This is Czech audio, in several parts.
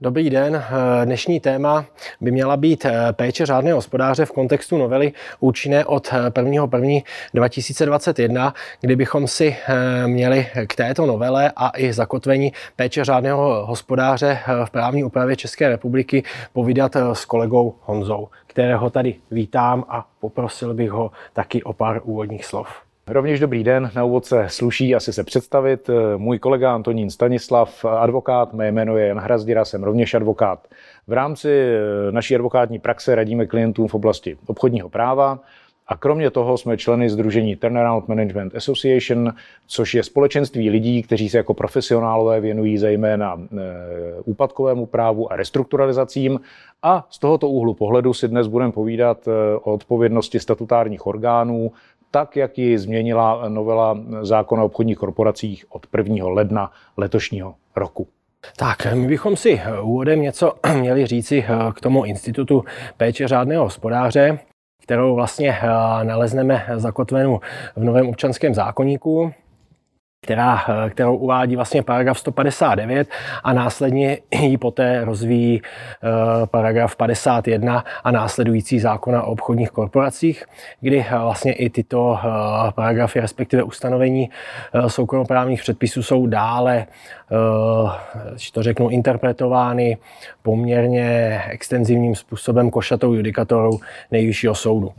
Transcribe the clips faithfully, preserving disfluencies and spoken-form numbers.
Dobrý den. Dnešní téma by měla být péče řádného hospodáře v kontextu novely účinné od prvního prvního dva tisíce dvacet jedna, kdy bychom si měli k této novele a i zakotvení péče řádného hospodáře v právní úpravě České republiky povídat s kolegou Honzou, kterého tady vítám a poprosil bych ho taky o pár úvodních slov. Rovněž dobrý den, na úvod se sluší asi se představit. Můj kolega Antonín Stanislav, advokát, mé jméno je Jan Hrazdíra, jsem rovněž advokát. V rámci naší advokátní praxe radíme klientům v oblasti obchodního práva a kromě toho jsme členy sdružení Turnaround Management Association, což je společenství lidí, kteří se jako profesionálové věnují zejména úpadkovému právu a restrukturalizacím. A z tohoto úhlu pohledu si dnes budeme povídat o odpovědnosti statutárních orgánů, tak, jak ji změnila novela zákona o obchodních korporacích od prvního ledna letošního roku. Tak, my bychom si úvodem něco měli říci k tomu institutu péče řádného hospodáře, kterou vlastně nalezneme zakotvenou v novém občanském zákoníku, která, kterou uvádí vlastně paragraf sto padesát devět a následně ji poté rozvíjí paragraf padesát jedna a následující zákona o obchodních korporacích, kdy vlastně i tyto paragrafy, respektive ustanovení soukromoprávních předpisů jsou dále, že to řeknu, interpretovány poměrně extenzivním způsobem košatou judikaturou Nejvyššího soudu.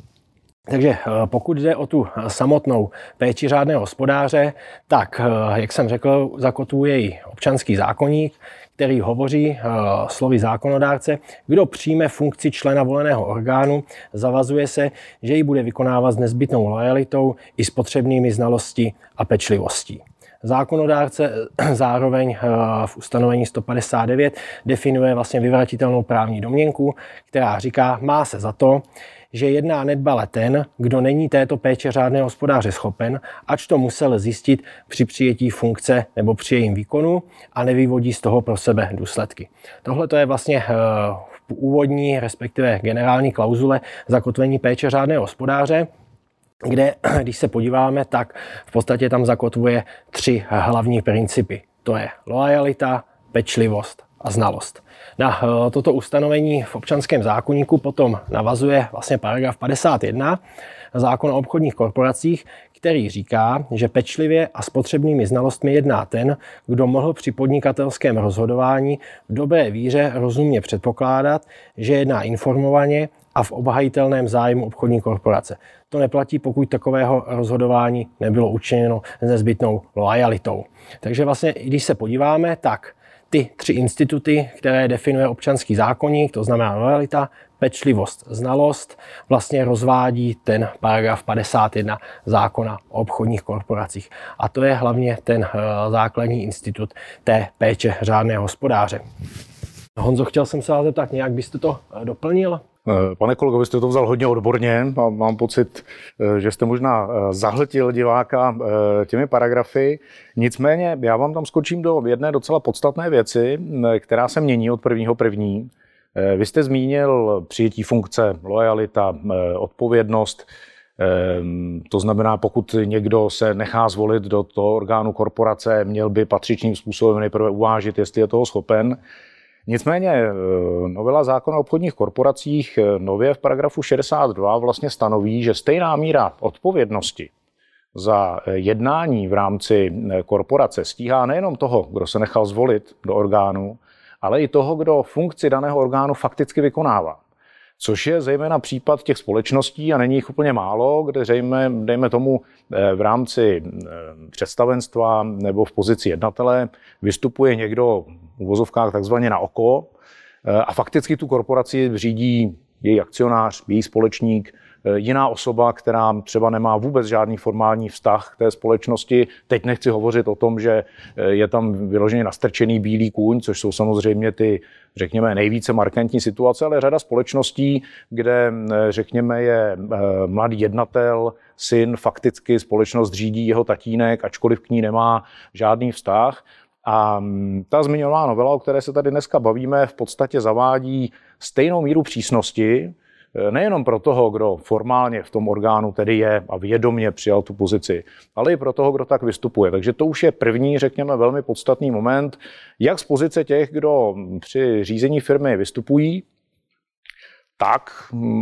Takže pokud jde o tu samotnou péči řádného hospodáře, tak, jak jsem řekl, zakotvuje ji občanský zákoník, který hovoří slovy zákonodárce, kdo přijme funkci člena voleného orgánu, zavazuje se, že ji bude vykonávat s nezbytnou lojalitou i s potřebnými znalosti a pečlivostí. Zákonodárce zároveň v ustanovení sto padesát devět definuje vlastně vyvratitelnou právní domněnku, která říká, má se za to, že jedná nedbale ten, kdo není této péče řádného hospodáře schopen, ač to musel zjistit při přijetí funkce nebo při jejím výkonu a nevyvodí z toho pro sebe důsledky. Tohle to je vlastně v úvodní, respektive generální klauzule zakotvení péče řádného hospodáře, kde, když se podíváme, tak v podstatě tam zakotvuje tři hlavní principy. To je loajalita, pečlivost a znalost. Na toto ustanovení v občanském zákoníku potom navazuje vlastně paragraf padesát jedna zákon o obchodních korporacích, který říká, že pečlivě a s potřebnými znalostmi jedná ten, kdo mohl při podnikatelském rozhodování v dobré víře rozumně předpokládat, že jedná informovaně a v obhajitelném zájmu obchodní korporace. To neplatí, pokud takového rozhodování nebylo učiněno s nezbytnou loajalitou. Takže vlastně, když se podíváme, tak ty tři instituty, které definuje občanský zákoník, to znamená loajalita, pečlivost, znalost, vlastně rozvádí ten paragraf padesát jedna zákona o obchodních korporacích. A to je hlavně ten základní institut té péče řádného hospodáře. Honzo, chtěl jsem se vás zeptat, nějak byste to doplnil? Pane kolego, vy jste to vzal hodně odborně a mám pocit, že jste možná zahltil diváka těmi paragrafy. Nicméně já vám tam skočím do jedné docela podstatné věci, která se mění od prvního první. Vy jste zmínil přijetí funkce, loajalita, odpovědnost. To znamená, pokud někdo se nechá zvolit do toho orgánu korporace, měl by patřičným způsobem nejprve uvážit, jestli je toho schopen. Nicméně novela zákona o obchodních korporacích nově v paragrafu šedesát dva vlastně stanoví, že stejná míra odpovědnosti za jednání v rámci korporace stíhá nejenom toho, kdo se nechal zvolit do orgánu, ale i toho, kdo funkci daného orgánu fakticky vykonává. Což je zejména případ těch společností, a není jich úplně málo, kde zřejmě, dejme tomu, v rámci představenstva nebo v pozici jednatele vystupuje někdo v uvozovkách takzvaně na oko a fakticky tu korporaci řídí její akcionář, její společník, jiná osoba, která třeba nemá vůbec žádný formální vztah k té společnosti. Teď nechci hovořit o tom, že je tam vyloženě nastrčený bílý kůň, což jsou samozřejmě ty, řekněme, nejvíce markantní situace, ale řada společností, kde, řekněme, je mladý jednatel, syn, fakticky společnost řídí jeho tatínek, ačkoliv k ní nemá žádný vztah. A ta zmiňovaná novela, o které se tady dneska bavíme, v podstatě zavádí stejnou míru přísnosti nejenom pro toho, kdo formálně v tom orgánu tedy je a vědomě přijal tu pozici, ale i pro toho, kdo tak vystupuje. Takže to už je první, řekněme, velmi podstatný moment, jak z pozice těch, kdo při řízení firmy vystupují, tak,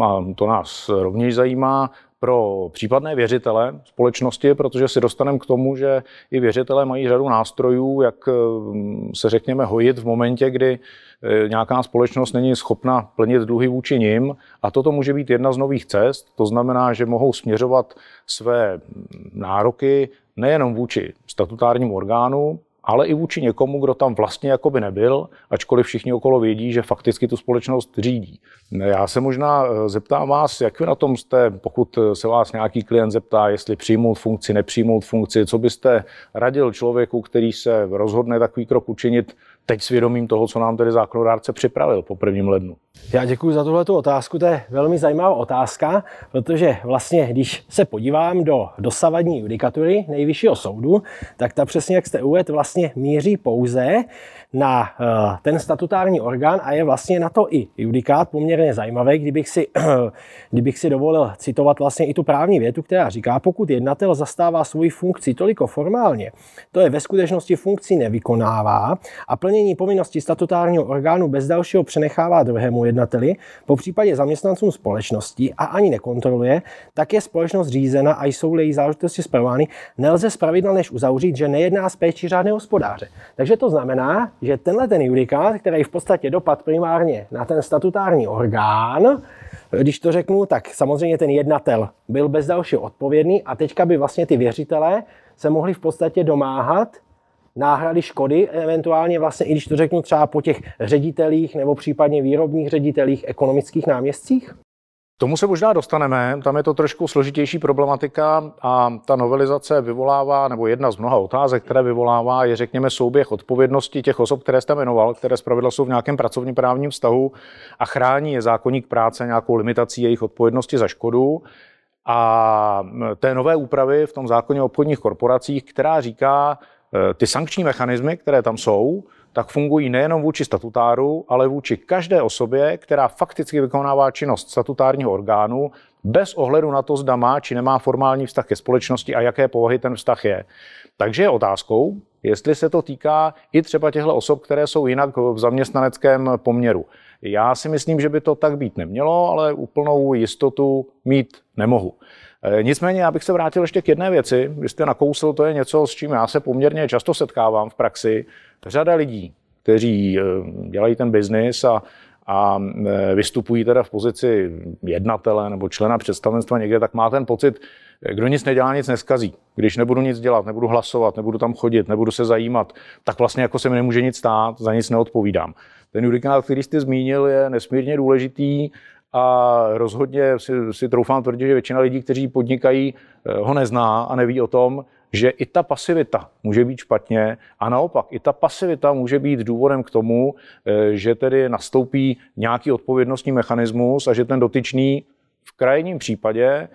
a to nás rovněž zajímá, pro případné věřitele společnosti, protože si dostaneme k tomu, že i věřitele mají řadu nástrojů, jak se řekněme hojit v momentě, kdy nějaká společnost není schopna plnit dluhy vůči nim. A toto může být jedna z nových cest, to znamená, že mohou směřovat své nároky nejenom vůči statutárnímu orgánu, ale i vůči někomu, kdo tam vlastně jakoby nebyl, ačkoliv všichni okolo vědí, že fakticky tu společnost řídí. Já se možná zeptám vás, jak vy na tom jste, pokud se vás nějaký klient zeptá, jestli přijmout funkci, nepřijmout funkci, co byste radil člověku, který se rozhodne takový krok učinit teď s vědomím toho, co nám tedy zákonodárce připravil po prvním lednu? Já děkuji za tuhletu otázku, to je velmi zajímavá otázka, protože vlastně, když se podívám do dosavadní judikatury Nejvyššího soudu, tak ta přesně, jak jste uvedl, vlastně míří pouze na ten statutární orgán a je vlastně na to i judikát poměrně zajímavý, kdybych si, kdybych si dovolil citovat vlastně i tu právní větu, která říká, pokud jednatel zastává svoji funkci toliko formálně, to je ve skutečnosti funkci nevykonává a plnění povinnosti statutárního orgánu bez dalšího přenechává druhému jednateli, po případě zaměstnancům společnosti a ani nekontroluje, tak je společnost řízena a jsou-li její záležitosti spravovány, nelze zpravidla než uzavřít, že nejedná s péčí řádného hospodáře. Takže to znamená, že tenhle ten judikát, který v podstatě dopad primárně na ten statutární orgán, když to řeknu, tak samozřejmě ten jednatel byl bez dalšího odpovědný a teďka by vlastně ty věřitelé se mohli v podstatě domáhat náhrady škody, eventuálně vlastně, i když to řeknu třeba po těch ředitelích nebo případně výrobních ředitelích, ekonomických náměstcích? Tomu se možná dostaneme, tam je to trošku složitější problematika a ta novelizace vyvolává, nebo jedna z mnoha otázek, které vyvolává, je řekněme souběh odpovědnosti těch osob, které jste jmenoval, které zpravidla jsou v nějakém pracovně právním vztahu a chrání je zákoník práce nějakou limitací jejich odpovědnosti za škodu. A té nové úpravy v tom zákoně o obchodních korporacích, která říká, ty sankční mechanismy, které tam jsou, tak fungují nejenom vůči statutáru, ale vůči každé osobě, která fakticky vykonává činnost statutárního orgánu, bez ohledu na to, zda má či nemá formální vztah ke společnosti a jaké povahy ten vztah je. Takže je otázkou, jestli se to týká i třeba těchto osob, které jsou jinak v zaměstnaneckém poměru. Já si myslím, že by to tak být nemělo, ale úplnou jistotu mít nemohu. Nicméně já bych se vrátil ještě k jedné věci. Vy jste nakousl, to je něco, s čím já se poměrně často setkávám v praxi. Řada lidí, kteří dělají ten biznis a, a vystupují teda v pozici jednatele nebo člena představenstva někde, tak má ten pocit, kdo nic nedělá, nic neskazí. Když nebudu nic dělat, nebudu hlasovat, nebudu tam chodit, nebudu se zajímat, tak vlastně jako se mi nemůže nic stát, za nic neodpovídám. Ten judikát, který jste zmínil, je nesmírně důležitý. A rozhodně si, si troufám tvrdit, že většina lidí, kteří podnikají, ho nezná a neví o tom, že i ta pasivita může být špatně a naopak i ta pasivita může být důvodem k tomu, že tedy nastoupí nějaký odpovědnostní mechanismus a že ten dotyčný v krajním případě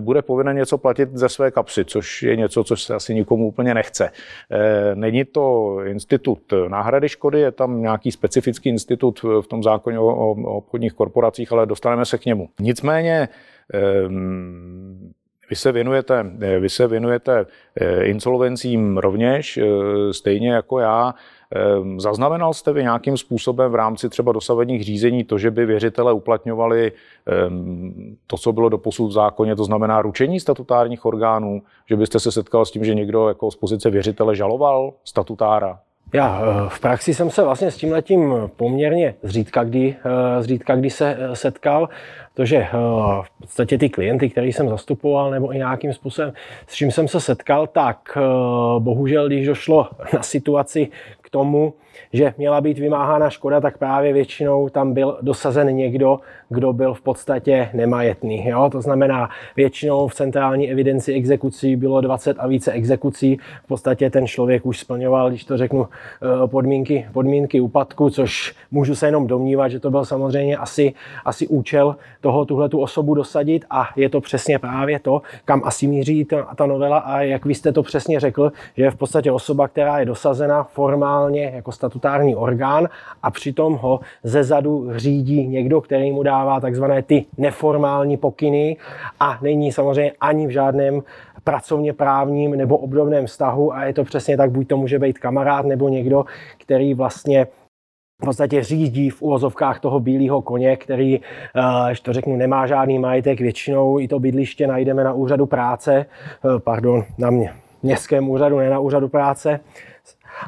bude povinen něco platit ze své kapsy, což je něco, co se asi nikomu úplně nechce. Není to institut náhrady škody, je tam nějaký specifický institut v tom zákoně o obchodních korporacích, ale dostaneme se k němu. Nicméně vy se věnujete, vy se věnujete insolvencím rovněž, stejně jako já. Zaznamenal jste vy nějakým způsobem v rámci třeba dosavadních řízení to, že by věřitele uplatňovali to, co bylo doposud v zákoně, to znamená ručení statutárních orgánů, že byste se setkal s tím, že někdo jako z pozice věřitele žaloval statutára? Já v praxi jsem se vlastně s tímhletím poměrně zřídka kdy, zřídka kdy se setkal, protože v podstatě ty klienty, který jsem zastupoval, nebo i nějakým způsobem, s čím jsem se setkal, tak bohužel, když došlo na situaci k tomu, že měla být vymáhána škoda, tak právě většinou tam byl dosazen někdo, kdo byl v podstatě nemajetný. Jo? To znamená, většinou v centrální evidenci exekucí bylo dvacet a více exekucí. V podstatě ten člověk už splňoval, když to řeknu, podmínky, podmínky úpadku, což můžu se jenom domnívat, že to byl samozřejmě asi, asi účel toho tuhletu osobu dosadit a je to přesně právě to, kam asi míří ta, ta novela a jak vy jste to přesně řekl, že je v podstatě osoba, která je dosazena formálně formálně jako statutární orgán a přitom ho zezadu řídí někdo, který mu dává takzvané ty neformální pokyny a není samozřejmě ani v žádném pracovně právním nebo obdobném vztahu a je to přesně tak, buď to může být kamarád nebo někdo, který vlastně v podstatě řídí v uvozovkách toho bílého koně, který, když to řeknu, nemá žádný majetek, většinou i to bydliště najdeme na úřadu práce, pardon, na mě, městském úřadu, ne na úřadu práce.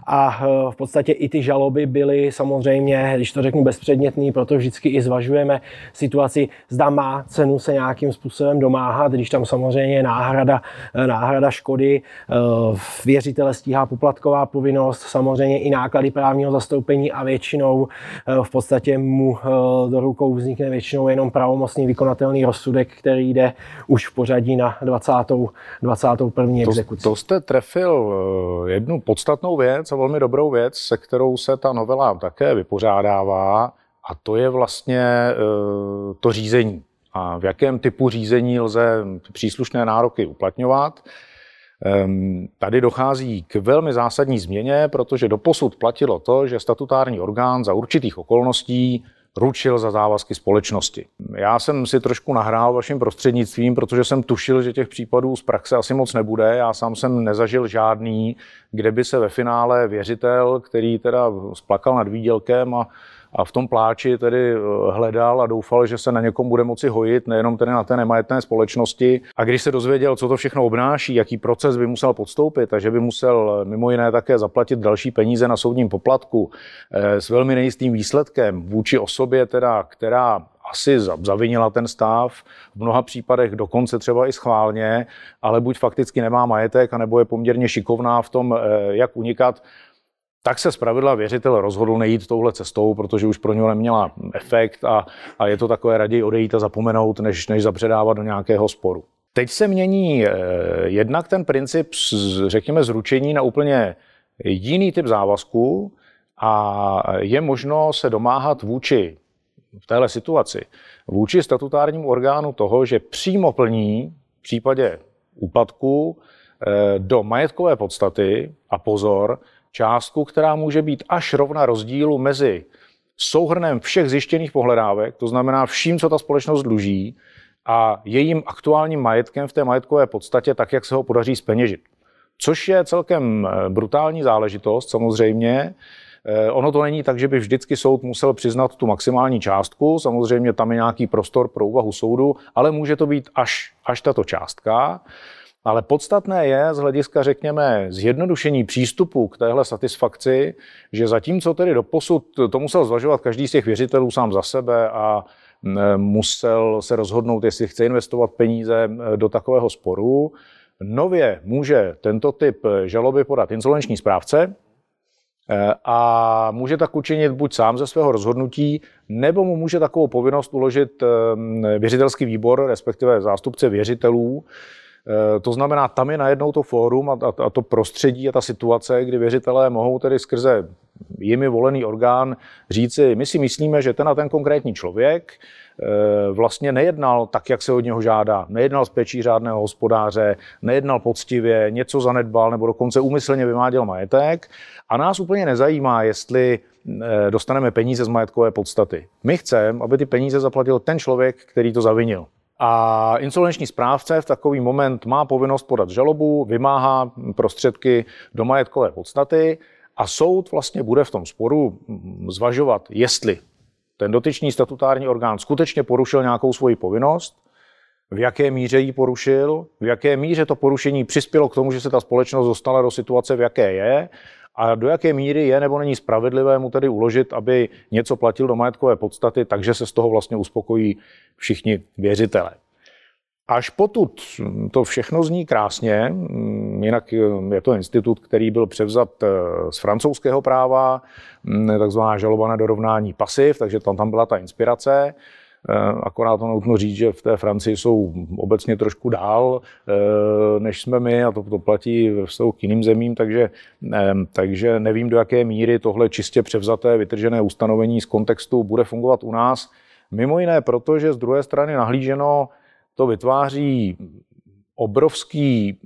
A v podstatě i ty žaloby byly samozřejmě, když to řeknu, bezpředmětný, protože vždycky i zvažujeme situaci, zda má cenu se nějakým způsobem domáhat, když tam samozřejmě je náhrada, náhrada škody, věřitele stíhá poplatková povinnost, samozřejmě i náklady právního zastoupení a většinou v podstatě mu do rukou vznikne většinou jenom pravomocný vykonatelný rozsudek, který jde už v pořadí na dvacátou, dvacátou první exekuci. To jste trefil jednu podstatnou věc, co velmi dobrou věc, se kterou se ta novela také vypořádává, a to je vlastně e, to řízení. A v jakém typu řízení lze příslušné nároky uplatňovat. E, tady dochází k velmi zásadní změně, protože doposud platilo to, že statutární orgán za určitých okolností ručil za závazky společnosti. Já jsem si trošku nahrál vaším prostřednictvím, protože jsem tušil, že těch případů z praxe asi moc nebude. Já sám jsem nezažil žádný, kde by se ve finále věřitel, který teda splakal nad výdělkem a, a v tom pláči tedy hledal a doufal, že se na někom bude moci hojit, nejenom tedy na té nemajetné společnosti. A když se dozvěděl, co to všechno obnáší, jaký proces by musel podstoupit a že by musel mimo jiné také zaplatit další peníze na soudním poplatku s velmi nejistým výsledkem vůči osobě, teda, která asi zavinila ten stav, v mnoha případech dokonce třeba i schválně, ale buď fakticky nemá majetek, anebo je poměrně šikovná v tom, jak unikat, tak se zpravidla věřitel rozhodl nejít touhle cestou, protože už pro něho neměla efekt a, a je to takové raději odejít a zapomenout, než, než zapředávat do nějakého sporu. Teď se mění jednak ten princip, řekněme, zručení na úplně jiný typ závazku, a je možno se domáhat vůči, v téhle situaci, vůči statutárnímu orgánu toho, že přímo plní v případě úplatku do majetkové podstaty, a pozor, částku, která může být až rovna rozdílu mezi souhrnem všech zjištěných pohledávek, to znamená vším, co ta společnost dluží, a jejím aktuálním majetkem v té majetkové podstatě, tak jak se ho podaří zpeněžit. Což je celkem brutální záležitost, samozřejmě. Ono to není tak, že by vždycky soud musel přiznat tu maximální částku, samozřejmě tam je nějaký prostor pro úvahu soudu, ale může to být až, až tato částka. Ale podstatné je z hlediska, řekněme, zjednodušení přístupu k téhle satisfakci, že zatímco tedy doposud to musel zvažovat každý z těch věřitelů sám za sebe a musel se rozhodnout, jestli chce investovat peníze do takového sporu, nově může tento typ žaloby podat insolvenční správce, a může tak učinit buď sám ze svého rozhodnutí, nebo mu může takovou povinnost uložit věřitelský výbor, respektive zástupce věřitelů. To znamená, tam je najednou to fórum a to prostředí a ta situace, kdy věřitelé mohou tedy skrze jimi volený orgán říci, my si myslíme, že ten a ten konkrétní člověk vlastně nejednal tak, jak se od něho žádá, nejednal s péčí řádného hospodáře, nejednal poctivě, něco zanedbal nebo dokonce úmyslně vymáděl majetek a nás úplně nezajímá, jestli dostaneme peníze z majetkové podstaty. My chceme, aby ty peníze zaplatil ten člověk, který to zavinil. A insolvenční správce v takový moment má povinnost podat žalobu, vymáhá prostředky do majetkové podstaty a soud vlastně bude v tom sporu zvažovat, jestli ten dotyčný statutární orgán skutečně porušil nějakou svoji povinnost, v jaké míře ji porušil, v jaké míře to porušení přispělo k tomu, že se ta společnost dostala do situace, v jaké je, a do jaké míry je nebo není spravedlivé mu tedy uložit, aby něco platil do majetkové podstaty, takže se z toho vlastně uspokojí všichni věřitelé. Až potud to všechno zní krásně, jinak je to institut, který byl převzat z francouzského práva, takzvaná žaloba na dorovnání pasiv, takže tam, tam byla ta inspirace. Akorát to nutno říct, že v té Francii jsou obecně trošku dál, než jsme my, a to, to platí ve vztahu k jiným zemím, takže, takže nevím, do jaké míry tohle čistě převzaté, vytržené ustanovení z kontextu bude fungovat u nás. Mimo jiné, protože z druhé strany nahlíženo to vytváří obrovský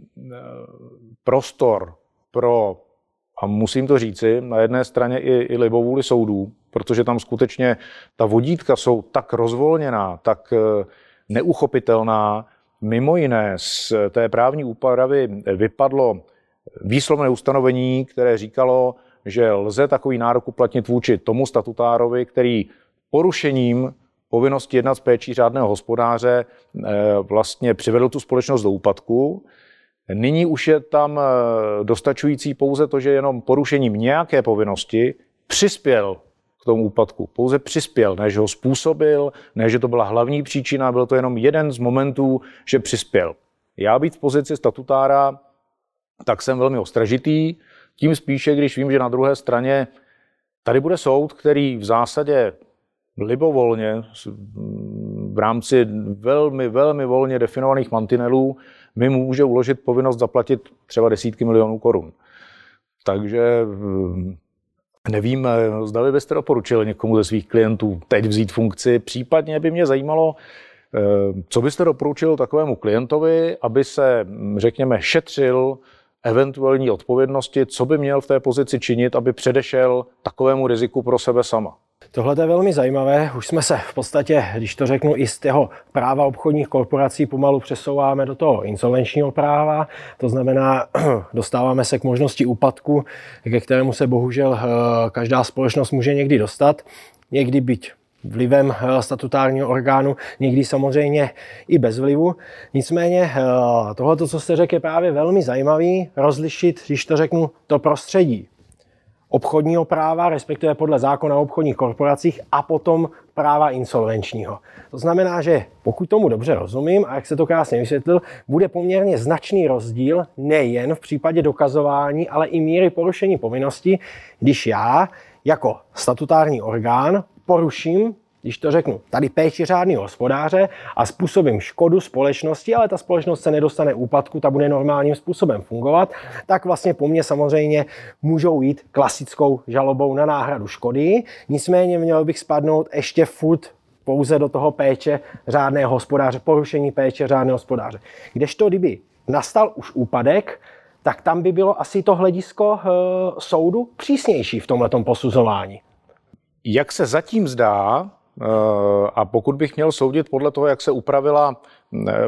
prostor pro A musím to říci, na jedné straně i, i libovůli soudů, protože tam skutečně ta vodítka jsou tak rozvolněná, tak neuchopitelná. Mimo jiné z té právní úpravy vypadlo výslovné ustanovení, které říkalo, že lze takový nárok uplatnit vůči tomu statutárovi, který porušením povinnosti jednat s péčí řádného hospodáře vlastně přivedl tu společnost do úpadku. Nyní už je tam dostačující pouze to, že jenom porušením nějaké povinnosti přispěl k tomu úpadku. Pouze přispěl, ne že ho způsobil, ne že to byla hlavní příčina, byl to jenom jeden z momentů, že přispěl. Já být v pozici statutára, tak jsem velmi ostražitý, tím spíše, když vím, že na druhé straně tady bude soud, který v zásadě libovolně, v rámci velmi, velmi volně definovaných mantinelů, mi může uložit povinnost zaplatit třeba desítky milionů korun. Takže nevím, zda byste doporučili někomu ze svých klientů teď vzít funkci, případně by mě zajímalo, co byste doporučil takovému klientovi, aby se, řekněme, šetřil eventuální odpovědnosti, co by měl v té pozici činit, aby předešel takovému riziku pro sebe sama. Tohle je velmi zajímavé. Už jsme se v podstatě, když to řeknu, i z toho práva obchodních korporací pomalu přesouváme do toho insolvenčního práva. To znamená, dostáváme se k možnosti úpadku, ke kterému se bohužel každá společnost může někdy dostat. Někdy byť vlivem statutárního orgánu, někdy samozřejmě i bez vlivu. Nicméně tohleto, co jste řekl, je právě velmi zajímavý rozlišit, když to řeknu, to prostředí obchodního práva, respektive podle zákona o obchodních korporacích a potom práva insolvenčního. To znamená, že pokud tomu dobře rozumím a jak se to krásně vysvětlil, bude poměrně značný rozdíl nejen v případě dokazování, ale i míry porušení povinnosti, když já jako statutární orgán poruším, když to řeknu, tady péči řádného hospodáře a způsobím škodu společnosti, ale ta společnost se nedostane úpadku, ta bude normálním způsobem fungovat, tak vlastně po mně samozřejmě můžou jít klasickou žalobou na náhradu škody. Nicméně měl bych spadnout ještě furt pouze do toho péče řádného hospodáře, porušení péče řádného hospodáře. Kdežto kdyby nastal už úpadek, tak tam by bylo asi to hledisko e, soudu přísnější v tomhletom posuzování. Jak se zatím zdá, a pokud bych měl soudit podle toho, jak se upravila,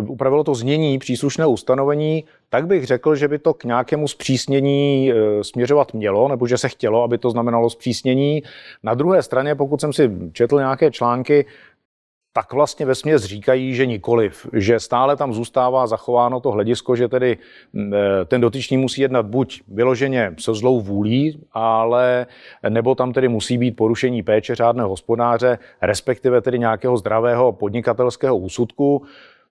upravilo to znění příslušného ustanovení, tak bych řekl, že by to k nějakému zpřísnění směřovat mělo, nebo že se chtělo, aby to znamenalo zpřísnění. Na druhé straně, pokud jsem si četl nějaké články, tak vlastně vesměs říkají, že nikoliv, že stále tam zůstává zachováno to hledisko, že tedy ten dotyčný musí jednat buď vyloženě se zlou vůlí, ale nebo tam tedy musí být porušení péče řádného hospodáře, respektive tedy nějakého zdravého podnikatelského úsudku,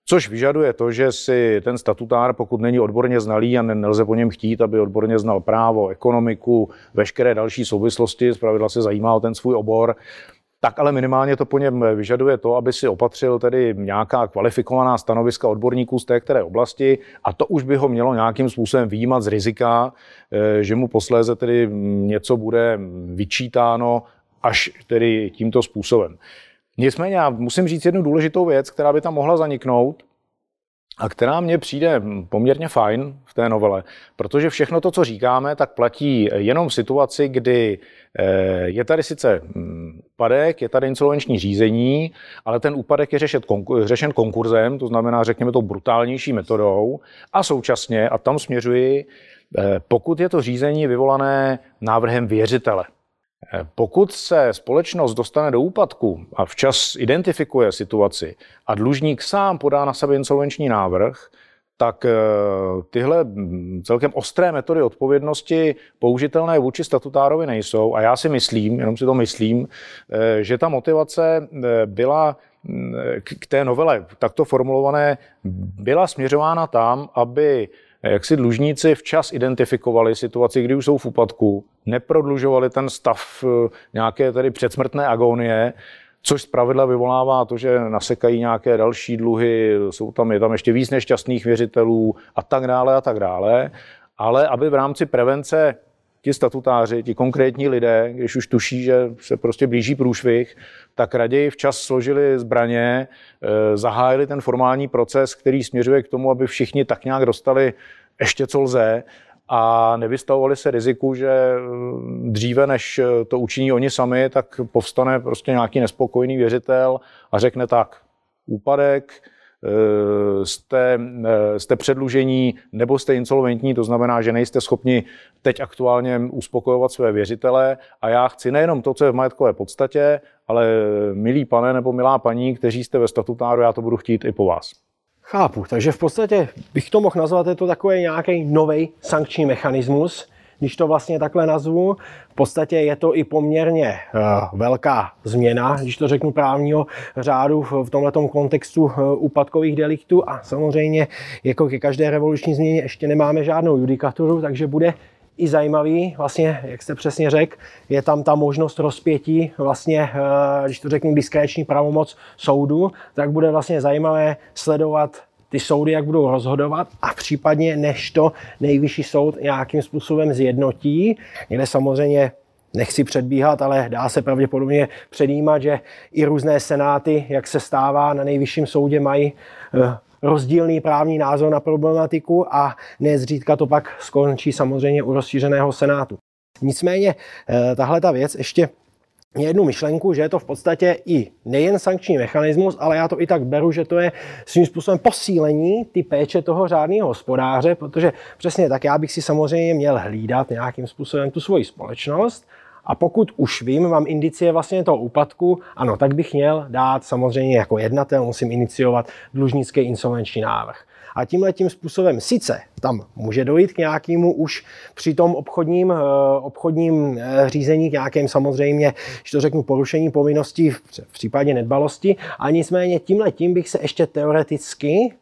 což vyžaduje to, že si ten statutár, pokud není odborně znalý a nelze po něm chtít, aby odborně znal právo, ekonomiku, veškeré další souvislosti, zpravidla se zajímá o ten svůj obor, tak ale minimálně to po něm vyžaduje to, aby si opatřil tedy nějaká kvalifikovaná stanoviska odborníků z té které oblasti a to už by ho mělo nějakým způsobem vyjímat z rizika, že mu posléze tedy něco bude vyčítáno až tedy tímto způsobem. Nicméně já musím říct jednu důležitou věc, která by tam mohla zaniknout a která mně přijde poměrně fajn v té novele, protože všechno to, co říkáme, tak platí jenom v situaci, kdy je tady sice úpadek, je tady insolvenční řízení, ale ten úpadek je řešen konkurzem, to znamená, řekněme, tou brutálnější metodou a současně, a tam směřuji, pokud je to řízení vyvolané návrhem věřitele. Pokud se společnost dostane do úpadku a včas identifikuje situaci a dlužník sám podá na sebe insolvenční návrh, tak tyhle celkem ostré metody odpovědnosti použitelné vůči statutárovi nejsou. A já si myslím, jenom si to myslím, že ta motivace byla k té novele takto formulované, byla směřována tam, aby jak si dlužníci včas identifikovali situaci, kdy už jsou v úpadku, neprodlužovali ten stav nějaké tady předsmrtné agonie, což zpravidla vyvolává to, že nasekají nějaké další dluhy, jsou tam, je tam ještě víc nešťastných věřitelů a tak dále a tak dále, ale aby v rámci prevence ti statutáři, ti konkrétní lidé, když už tuší, že se prostě blíží průšvih, tak raději včas složili zbraně, zahájili ten formální proces, který směřuje k tomu, aby všichni tak nějak dostali ještě co lze a nevystavovali se riziku, že dříve, než to učiní oni sami, tak povstane prostě nějaký nespokojný věřitel a řekne tak, úpadek, jste, jste předlužení nebo jste insolventní, to znamená, že nejste schopni teď aktuálně uspokojovat své věřitele a já chci nejenom to, co je v majetkové podstatě, ale milí pane nebo milá paní, kteří jste ve statutáru, já to budu chtít i po vás. Chápu, takže v podstatě bych to mohl nazvat, je to takový nějaký nový sankční mechanismus, když to vlastně takhle nazvu. V podstatě je to i poměrně velká změna, když to řeknu, právního řádu v tomto kontextu úpadkových deliktů a samozřejmě jako ke každé revoluční změně ještě nemáme žádnou judikaturu, takže bude i zajímavý, vlastně, jak jste přesně řekl, je tam ta možnost rozpětí, vlastně, když to řeknu, diskréční pravomoc soudu, tak bude vlastně zajímavé sledovat ty soudy, jak budou rozhodovat a případně než to nejvyšší soud nějakým způsobem zjednotí, někde samozřejmě nechci předbíhat, ale dá se pravděpodobně předjímat, že i různé senáty, jak se stává na nejvyšším soudě, mají rozdílný právní názor na problematiku a nezřídka to pak skončí samozřejmě u rozšířeného senátu. Nicméně tahle ta věc ještě jednu myšlenku, že je to v podstatě i nejen sankční mechanismus, ale já to i tak beru, že to je svým způsobem posílení ty péče toho řádného hospodáře, protože přesně tak já bych si samozřejmě měl hlídat nějakým způsobem tu svoji společnost. A pokud už vím, mám indicie vlastně toho úpadku, ano, tak bych měl dát samozřejmě jako jednatel, musím iniciovat dlužnický insolvenční návrh. A tímhle tím způsobem sice tam může dojít k nějakému už při tom obchodním, obchodním řízení, k nějakém samozřejmě, že to řeknu, porušení povinností v případě nedbalosti, a nicméně tímhle tím bych se ještě teoreticky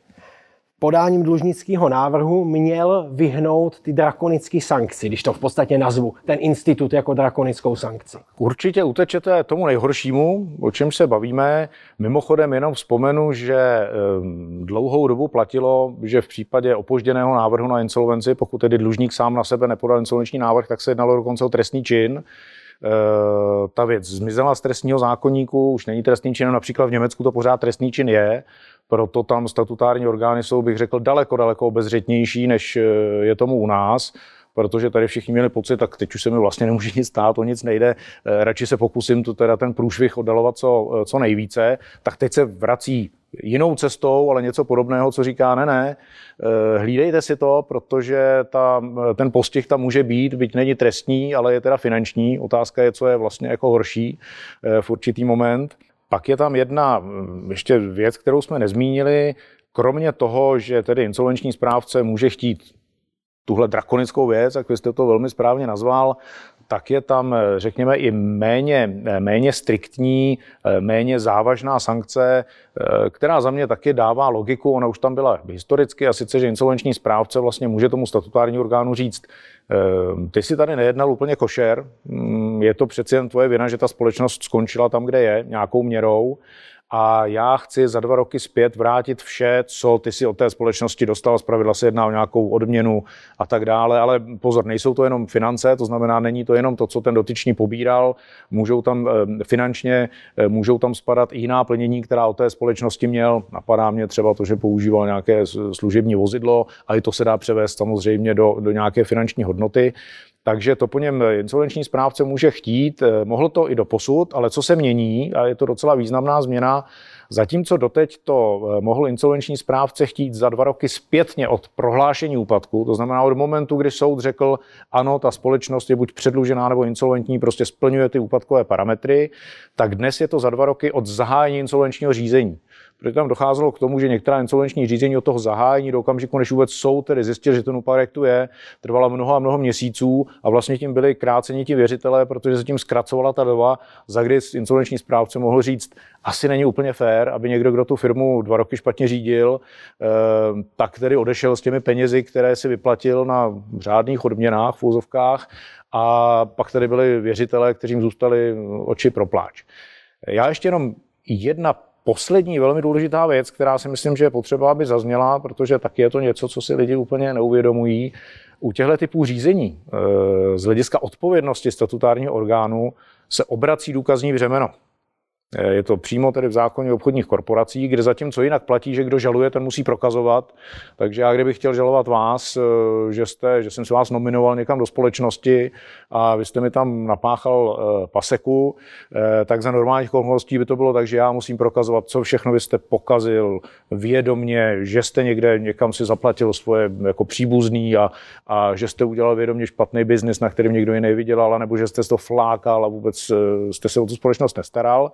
podáním dlužnického návrhu měl vyhnout ty drakonické sankci, když to v podstatě nazvu, ten institut jako drakonickou sankci. Určitě utečete tomu nejhoršímu, o čem se bavíme. Mimochodem jenom vzpomenu, že dlouhou dobu platilo, že v případě opožděného návrhu na insolvenci, pokud tedy dlužník sám na sebe nepodal insolvenční návrh, tak se jednalo dokonce o trestný čin. Ta věc zmizela z trestního zákoníku, už není trestný čin, například v Německu to pořád trestný čin je, proto tam statutární orgány jsou, bych řekl, daleko, daleko obezřetnější, než je tomu u nás, protože tady všichni měli pocit, tak teď už se mi vlastně nemůže nic stát, o nic nejde, radši se pokusím tu teda ten průšvih oddalovat co, co nejvíce, tak teď se vrací jinou cestou, ale něco podobného, co říká, ne, ne, hlídejte si to, protože ta, ten postih tam může být, byť není trestní, ale je teda finanční, otázka je, co je vlastně jako horší v určitý moment. Pak je tam jedna ještě věc, kterou jsme nezmínili, kromě toho, že tedy insolvenční správce může chtít tuhle drakonickou věc, jak vy jste to velmi správně nazval, tak je tam, řekněme, i méně, méně striktní, méně závažná sankce, která za mě taky dává logiku, ona už tam byla historicky, a sice, že insolvenční správce vlastně může tomu statutárnímu orgánu říct, ty si tady nejednal úplně košer, je to přeci jen tvoje vina, že ta společnost skončila tam, kde je, nějakou měrou, a já chci za dva roky zpět vrátit vše, co ty si od té společnosti dostal, zpravidla se jedná o nějakou odměnu a tak dále, ale pozor, nejsou to jenom finance, to znamená, není to jenom to, co ten dotyčný pobíral, můžou tam finančně, můžou tam spadat i jiná plnění, která od té společnosti měl, napadá mě třeba to, že používal nějaké služební vozidlo, a i to se dá převést samozřejmě do, do nějaké finanční hodnoty. Takže to po něm insolvenční správce může chtít, mohlo to i doposud, ale co se mění, a je to docela významná změna, zatímco doteď to mohl insolvenční správce chtít za dva roky zpětně od prohlášení úpadku, to znamená od momentu, kdy soud řekl, ano, ta společnost je buď předlužená nebo insolventní, prostě splňuje ty úpadkové parametry, tak dnes je to za dva roky od zahájení insolvenčního řízení. Protože tam docházelo k tomu, že některá insolvenční řízení od toho zahájení do okamžiku, než vůbec soud tedy zjistil, že ten úpadek tu je, trvala mnoho a mnoho měsíců a vlastně tím byli kráceni ti věřitelé, protože se tím zkracovala ta doba, za kdy insolvenční správce mohl říct, asi není úplně fér, aby někdo, kdo tu firmu dva roky špatně řídil, tak tedy odešel s těmi penězi, které si vyplatil na řádných odměnách, v úzovkách, a pak tady byli věřitelé, kterým zůstaly oči pro pláč. Já ještě jenom jedna poslední velmi důležitá věc, která si myslím, že je potřeba, aby zazněla, protože taky je to něco, co si lidi úplně neuvědomují. U těchto typů řízení z hlediska odpovědnosti statutárního orgánu se obrací důkazní břemeno. Je to přímo tedy v zákoně obchodních korporací, kde zatímco jinak platí, že kdo žaluje, ten musí prokazovat. Takže já kdybych chtěl žalovat vás, že, jste, že jsem si vás nominoval někam do společnosti a vy jste mi tam napáchal paseku, tak za normálních okolností by to bylo tak, že já musím prokazovat, co všechno vy jste pokazil vědomně, že jste někde někam si zaplatil svoje jako příbuzný a, a že jste udělal vědomně špatný biznis, na kterým někdo jiný vydělal, nebo že jste to flákal a vůbec jste se o tu společnost nestaral.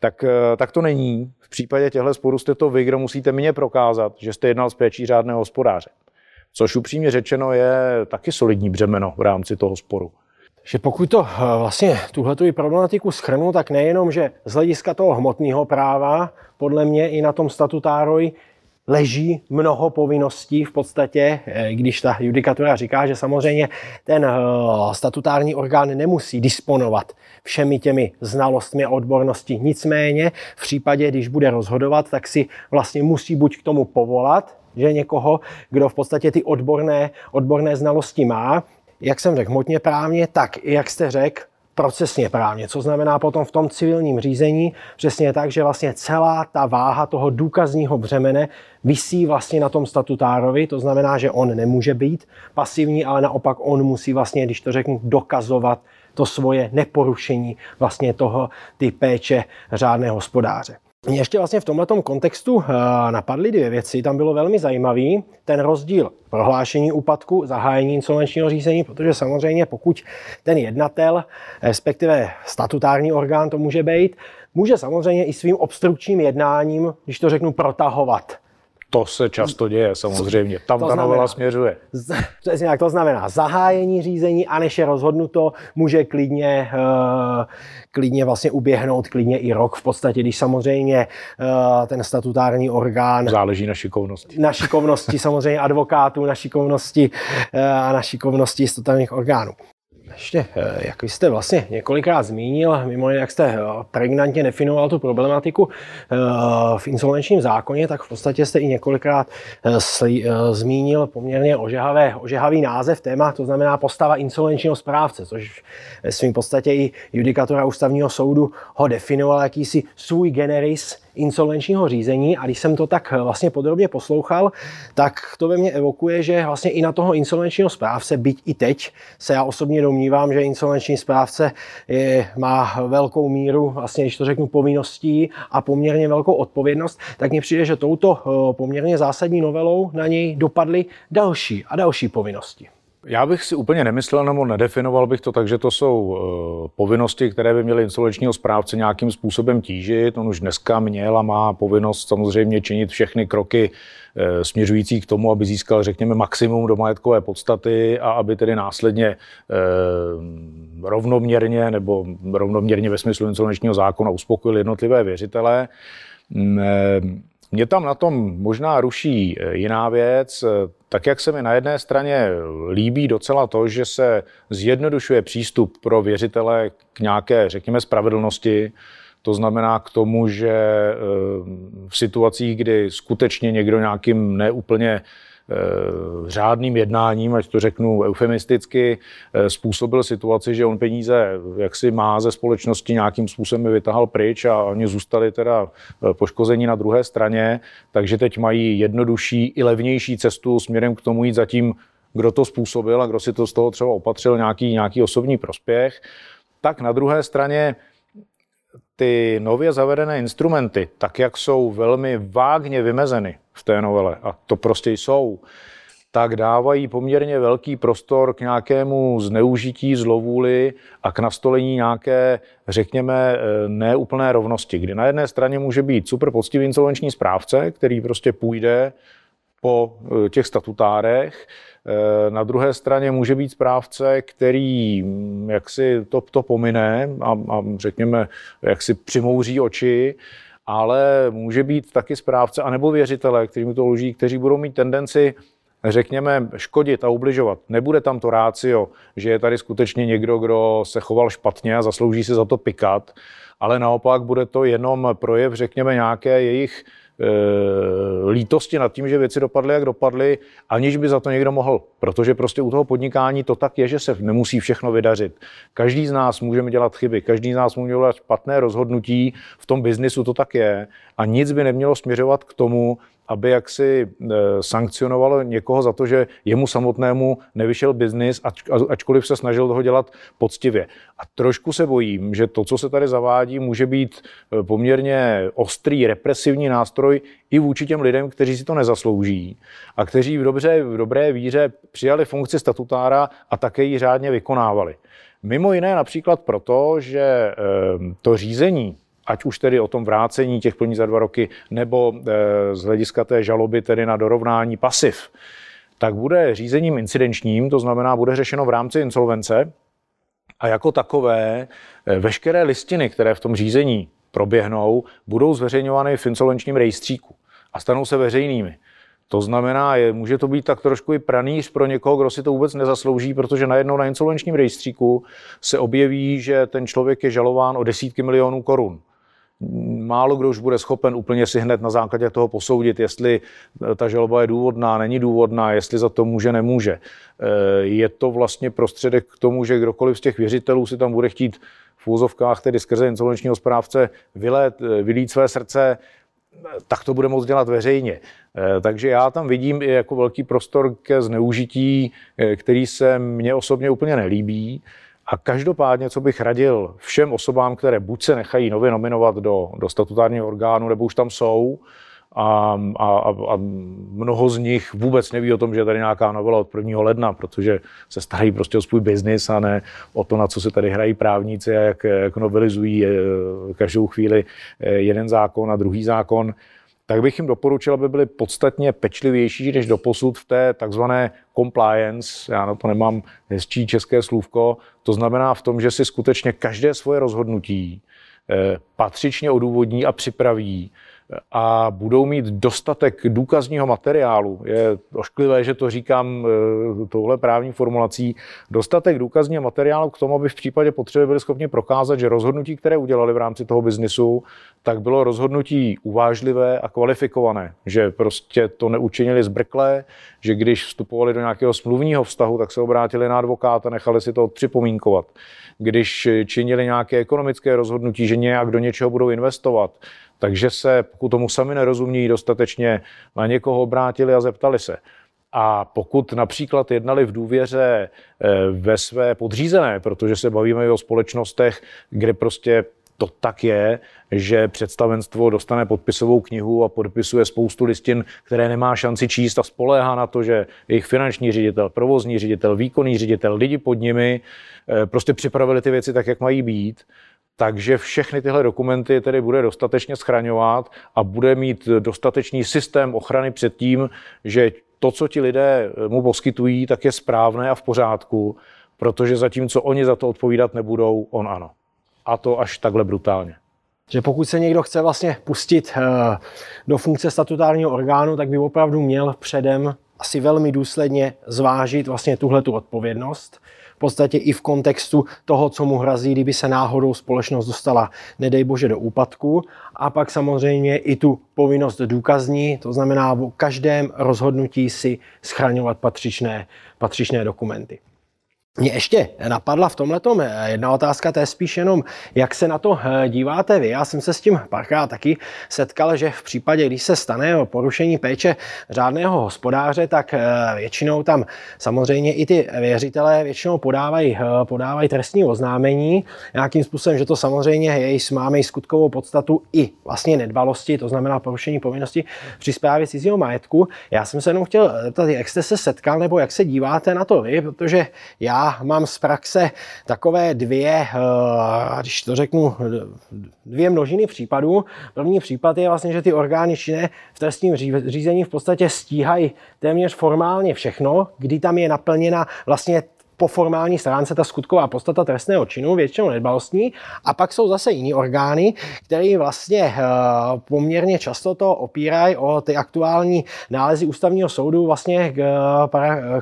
Tak, tak to není. V případě těchto sporů jste to vy, kdo musíte mně prokázat, že jste jednal s péčí řádného hospodáře. Což upřímně řečeno je taky solidní břemeno v rámci toho sporu. Že pokud to vlastně tuhletu problematiku shrnu, tak nejenom, že z hlediska toho hmotného práva, podle mě i na tom statutároj leží mnoho povinností v podstatě, když ta judikatura říká, že samozřejmě ten statutární orgán nemusí disponovat všemi těmi znalostmi a odborností. Nicméně v případě, když bude rozhodovat, tak si vlastně musí buď k tomu povolat, že někoho, kdo v podstatě ty odborné, odborné znalosti má, jak jsem řekl, hmotně právně, tak jak jste řekl, procesně právně, co znamená potom v tom civilním řízení přesně tak, že vlastně celá ta váha toho důkazního břemene visí vlastně na tom statutárovi, to znamená, že on nemůže být pasivní, ale naopak on musí vlastně, když to řeknu, dokazovat to svoje neporušení vlastně toho ty péče řádného hospodáře. Mě ještě vlastně v tomto kontextu napadly dvě věci. Tam bylo velmi zajímavý ten rozdíl prohlášení úpadku, zahájení insolvenčního řízení, protože samozřejmě pokud ten jednatel, respektive statutární orgán to může být, může samozřejmě i svým obstrukčním jednáním, když to řeknu, protahovat. To se často děje samozřejmě, tam ta novela směřuje. Přesně tak, to znamená zahájení řízení a než je rozhodnuto, může klidně, klidně vlastně uběhnout, klidně i rok v podstatě, když samozřejmě ten statutární orgán... Záleží na šikovnosti. Na šikovnosti samozřejmě advokátů, na šikovnosti a na šikovnosti statutárních orgánů. Ještě, jak jste vlastně několikrát zmínil, mimo jiné, jak jste pregnantně definoval tu problematiku v insolvenčním zákoně, tak v podstatě jste i několikrát zmínil poměrně ožehavé, ožehavý název téma, to znamená postava insolvenčního správce, což v svým podstatě i judikatura ústavního soudu ho definoval jakýsi sui generis insolvenčního řízení, a když jsem to tak vlastně podrobně poslouchal, tak to ve mně evokuje, že vlastně i na toho insolvenčního správce, byť i teď, se já osobně domnívám, že insolvenční správce je, má velkou míru, vlastně když to řeknu, povinností a poměrně velkou odpovědnost, tak mně přijde, že touto poměrně zásadní novelou na něj dopadly další a další povinnosti. Já bych si úplně nemyslel, nebo nedefinoval bych to tak, že to jsou e, povinnosti, které by měly insolvenčního správce nějakým způsobem tížit. On už dneska měl a má povinnost samozřejmě činit všechny kroky e, směřující k tomu, aby získal, řekněme, maximum do majetkové podstaty a aby tedy následně e, rovnoměrně, nebo rovnoměrně ve smyslu insolvenčního zákona uspokojil jednotlivé věřitele. E, Mě tam na tom možná ruší jiná věc, tak jak se mi na jedné straně líbí docela to, že se zjednodušuje přístup pro věřitele k nějaké, řekněme, spravedlnosti. To znamená k tomu, že v situacích, kdy skutečně někdo nějakým neúplně řádným jednáním, ať to řeknu eufemisticky, způsobil situaci, že on peníze jaksi má ze společnosti nějakým způsobem vytahal pryč a oni zůstali teda poškození na druhé straně, takže teď mají jednodušší i levnější cestu směrem k tomu jít za tím, kdo to způsobil a kdo si to z toho třeba opatřil nějaký, nějaký osobní prospěch. Tak na druhé straně ty nově zavedené instrumenty, tak jak jsou velmi vágně vymezeny v té novele, a to prostě jsou, tak dávají poměrně velký prostor k nějakému zneužití zlovůli a k nastolení nějaké, řekněme, neúplné rovnosti, kdy na jedné straně může být super poctivý insolvenční správce, který prostě půjde po těch statutárech. Na druhé straně může být správce, který jaksi to, to pomine a, a řekněme, jaksi přimouří oči, ale může být taky správce anebo věřitele, kteří mu to loží, kteří budou mít tendenci, řekněme, škodit a ubližovat. Nebude tam to rácio, že je tady skutečně někdo, kdo se choval špatně a zaslouží si za to pykat, ale naopak bude to jenom projev, řekněme, nějaké jejich lítosti nad tím, že věci dopadly, jak dopadly, aniž by za to někdo mohl. Protože prostě u toho podnikání to tak je, že se nemusí všechno vydařit. Každý z nás můžeme dělat chyby, každý z nás může dělat špatné rozhodnutí, v tom biznisu to tak je a nic by nemělo směřovat k tomu, aby jaksi sankcionovalo někoho za to, že jemu samotnému nevyšel biznis, ač, ačkoliv se snažil toho dělat poctivě. A trošku se bojím, že to, co se tady zavádí, může být poměrně ostrý, represivní nástroj i vůči těm lidem, kteří si to nezaslouží a kteří v, dobře, v dobré víře přijali funkci statutára a také ji řádně vykonávali. Mimo jiné například proto, že to řízení, ať už tedy o tom vrácení těch plní za dva roky, nebo z hlediska té žaloby tedy na dorovnání pasiv, tak bude řízením incidenčním, to znamená, bude řešeno v rámci insolvence a jako takové veškeré listiny, které v tom řízení proběhnou, budou zveřejňovány v insolvenčním rejstříku a stanou se veřejnými. To znamená, je, může to být tak trošku i pranýř pro někoho, kdo si to vůbec nezaslouží, protože najednou na insolvenčním rejstříku se objeví, že ten člověk je žalován o desítky milionů korun. Málo kdo už bude schopen úplně si hned na základě toho posoudit, jestli ta žaloba je důvodná, není důvodná, jestli za to může, nemůže. Je to vlastně prostředek k tomu, že kdokoliv z těch věřitelů si tam bude chtít v úzovkách, tedy skrze insolvenčního správce, vylét, vylít své srdce, tak to bude moct dělat veřejně. Takže já tam vidím i jako velký prostor ke zneužití, který se mně osobně úplně nelíbí. A každopádně, co bych radil všem osobám, které buď se nechají nově nominovat do, do statutárního orgánu, nebo už tam jsou, a, a, a mnoho z nich vůbec neví o tom, že je tady nějaká novela od prvního ledna, protože se starají prostě o svůj biznis a ne o to, na co se tady hrají právníci a jak, jak novelizují každou chvíli jeden zákon a druhý zákon, tak bych jim doporučil, aby byli podstatně pečlivější než doposud v té takzvané compliance, já na to nemám hezčí české slůvko, to znamená v tom, že si skutečně každé svoje rozhodnutí patřičně odůvodní a připraví a budou mít dostatek důkazního materiálu. Je ošklivé, že to říkám touhle právní formulací. Dostatek důkazního materiálu k tomu, aby v případě potřeby byli schopni prokázat, že rozhodnutí, které udělali v rámci toho biznisu, tak bylo rozhodnutí uvážlivé a kvalifikované. Že prostě to neučinili zbrkle, že když vstupovali do nějakého smluvního vztahu, tak se obrátili na advokáta a nechali si to odpřipomínkovat. Když činili nějaké ekonomické rozhodnutí, že nějak do něčeho budou investovat, takže se, pokud tomu sami nerozumí, dostatečně na někoho obrátili a zeptali se. A pokud například jednali v důvěře ve své podřízené, protože se bavíme i o společnostech, kde prostě to tak je, že představenstvo dostane podpisovou knihu a podpisuje spoustu listin, které nemá šanci číst a spoléhá na to, že jejich finanční ředitel, provozní ředitel, výkonný ředitel, lidi pod nimi prostě připravili ty věci tak, jak mají být. Takže všechny tyhle dokumenty tedy bude dostatečně schraňovat a bude mít dostatečný systém ochrany před tím, že to, co ti lidé mu poskytují, tak je správné a v pořádku, protože zatímco oni za to odpovídat nebudou, on ano. A to až takhle brutálně. Že pokud se někdo chce vlastně pustit do funkce statutárního orgánu, tak by opravdu měl předem asi velmi důsledně zvážit vlastně tuhletu odpovědnost. V podstatě i v kontextu toho, co mu hrazí, kdyby se náhodou společnost dostala, nedej bože, do úpadku. A pak samozřejmě i tu povinnost důkazní, to znamená v každém rozhodnutí si schraňovat patřičné, patřičné dokumenty. Mě ještě napadla v tomhletom jedna otázka, to je spíš jenom, jak se na to díváte vy. Já jsem se s tím párkrát taky setkal, že v případě, když se stane porušení péče řádného hospodáře, tak většinou tam samozřejmě i ty věřitelé většinou podávají, podávají trestní oznámení nějakým způsobem, že to samozřejmě je, máme i skutkovou podstatu i vlastně nedbalosti, to znamená porušení povinnosti při správě cizího majetku. Já jsem se jenom chtěl zeptat, jak jste se setkal nebo jak se díváte na to vy, protože já mám z praxe takové dvě, když to řeknu, dvě množiny případů. První případ je vlastně, že ty orgány činné v trestním řízení v podstatě stíhají téměř formálně všechno, kdy tam je naplněna vlastně po formální stránce ta skutková podstata trestného činu, většinou nedbalostní, a pak jsou zase jiní orgány, které vlastně poměrně často to opírají o ty aktuální nálezy ústavního soudu vlastně k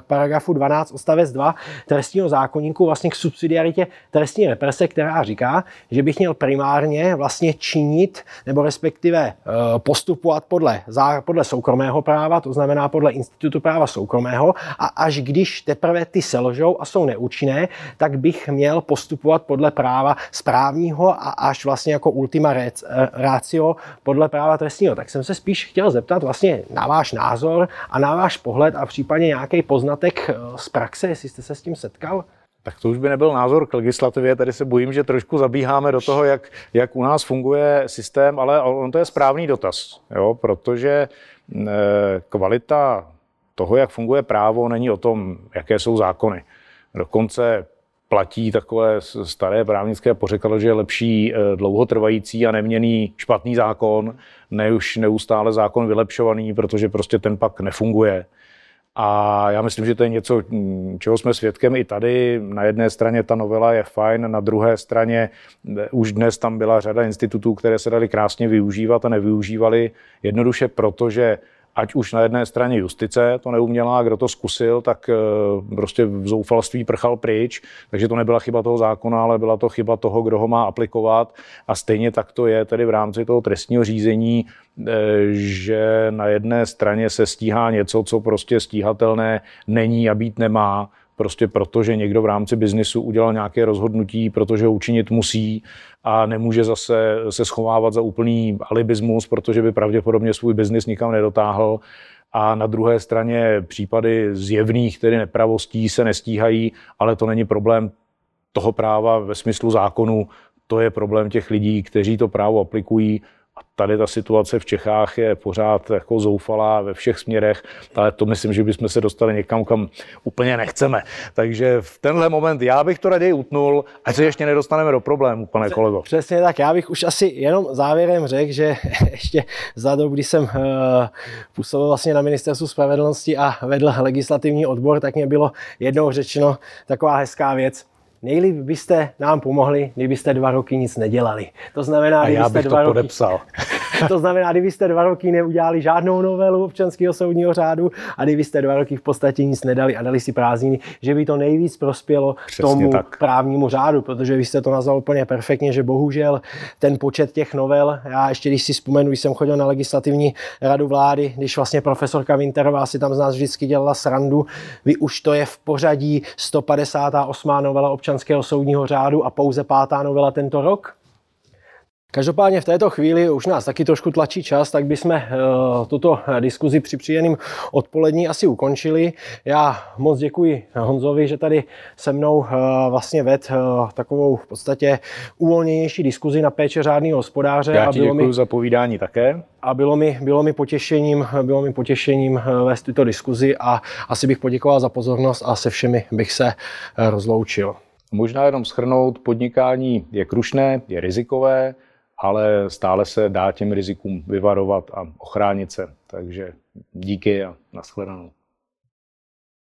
paragrafu dvanáct odstavec dva trestního zákoníku, vlastně k subsidiaritě trestní represe, která říká, že bych měl primárně vlastně činit nebo respektive postupovat podle, podle soukromého práva, to znamená podle institutu práva soukromého, a až když teprve ty selžou a jsou neúčinné, tak bych měl postupovat podle práva správního a až vlastně jako ultima ratio podle práva trestního. Tak jsem se spíš chtěl zeptat vlastně na váš názor a na váš pohled a případně nějaký poznatek z praxe, jestli jste se s tím setkal. Tak to už by nebyl názor k legislativě, tady se bojím, že trošku zabíháme do toho, jak, jak u nás funguje systém, ale on to je správný dotaz, jo? Protože kvalita toho, jak funguje právo, není o tom, jaké jsou zákony. Dokonce platí takové staré právnické pořekadlo, že je lepší dlouhotrvající a neměnný špatný zákon, než neustále zákon vylepšovaný, protože prostě ten pak nefunguje. A já myslím, že to je něco, čeho jsme svědkem i tady. Na jedné straně ta novela je fajn, na druhé straně už dnes tam byla řada institutů, které se daly krásně využívat a nevyužívaly jednoduše proto, že ať už na jedné straně justice to neuměla, kdo to zkusil, tak prostě v zoufalství prchal pryč. Takže to nebyla chyba toho zákona, ale byla to chyba toho, kdo ho má aplikovat. A stejně tak to je tedy v rámci toho trestního řízení, že na jedné straně se stíhá něco, co prostě stíhatelné není a být nemá. Prostě proto, že někdo v rámci biznisu udělal nějaké rozhodnutí, protože ho učinit musí a nemůže zase se schovávat za úplný alibismus, protože by pravděpodobně svůj biznis nikam nedotáhl. A na druhé straně případy zjevných, tedy nepravostí, se nestíhají, ale to není problém toho práva ve smyslu zákonu, to je problém těch lidí, kteří to právo aplikují. A tady ta situace v Čechách je pořád jako zoufalá ve všech směrech, ale to myslím, že bychom se dostali někam, kam úplně nechceme. Takže v tenhle moment já bych to raději utnul, ať se ještě nedostaneme do problému, pane kolego. Přesně tak, já bych už asi jenom závěrem řekl, že ještě za dobu, kdy jsem působil vlastně na Ministerstvu spravedlnosti a vedl legislativní odbor, tak mě bylo jednou řečeno taková hezká věc. Nejlíp byste nám pomohli, kdybyste dva roky nic nedělali. To znamená, a já bych to dva roky... podepsal. To znamená, kdybyste dva roky neudělali žádnou novelu občanského soudního řádu a kdybyste dva roky v podstatě nic nedali a dali si prázdniny, že by to nejvíc prospělo přesně tomu tak právnímu řádu, protože vy jste to nazval úplně perfektně, že bohužel ten počet těch novel, já ještě když si vzpomenu, když jsem chodil na legislativní radu vlády, když vlastně profesorka Winterová si tam z nás vždycky dělala srandu, vy už to je v pořadí sto padesátá osmá novela občanského soudního řádu a pouze pátá novela tento rok. Každopádně v této chvíli už nás taky trošku tlačí čas, tak bychom tuto diskuzi při příjemném odpolední asi ukončili. Já moc děkuji Honzovi, že tady se mnou vlastně ved takovou v podstatě uvolněnější diskuzi na péče řádného hospodáře. Já ti děkuji mi, za povídání také. A bylo mi, bylo mi potěšením, bylo mi potěšením vést tuto diskuzi a asi bych poděkoval za pozornost a se všemi bych se rozloučil. Možná jenom shrnout, podnikání je krušné, je rizikové, ale stále se dá těm rizikům vyvarovat a ochránit se. Takže díky a nashledanou.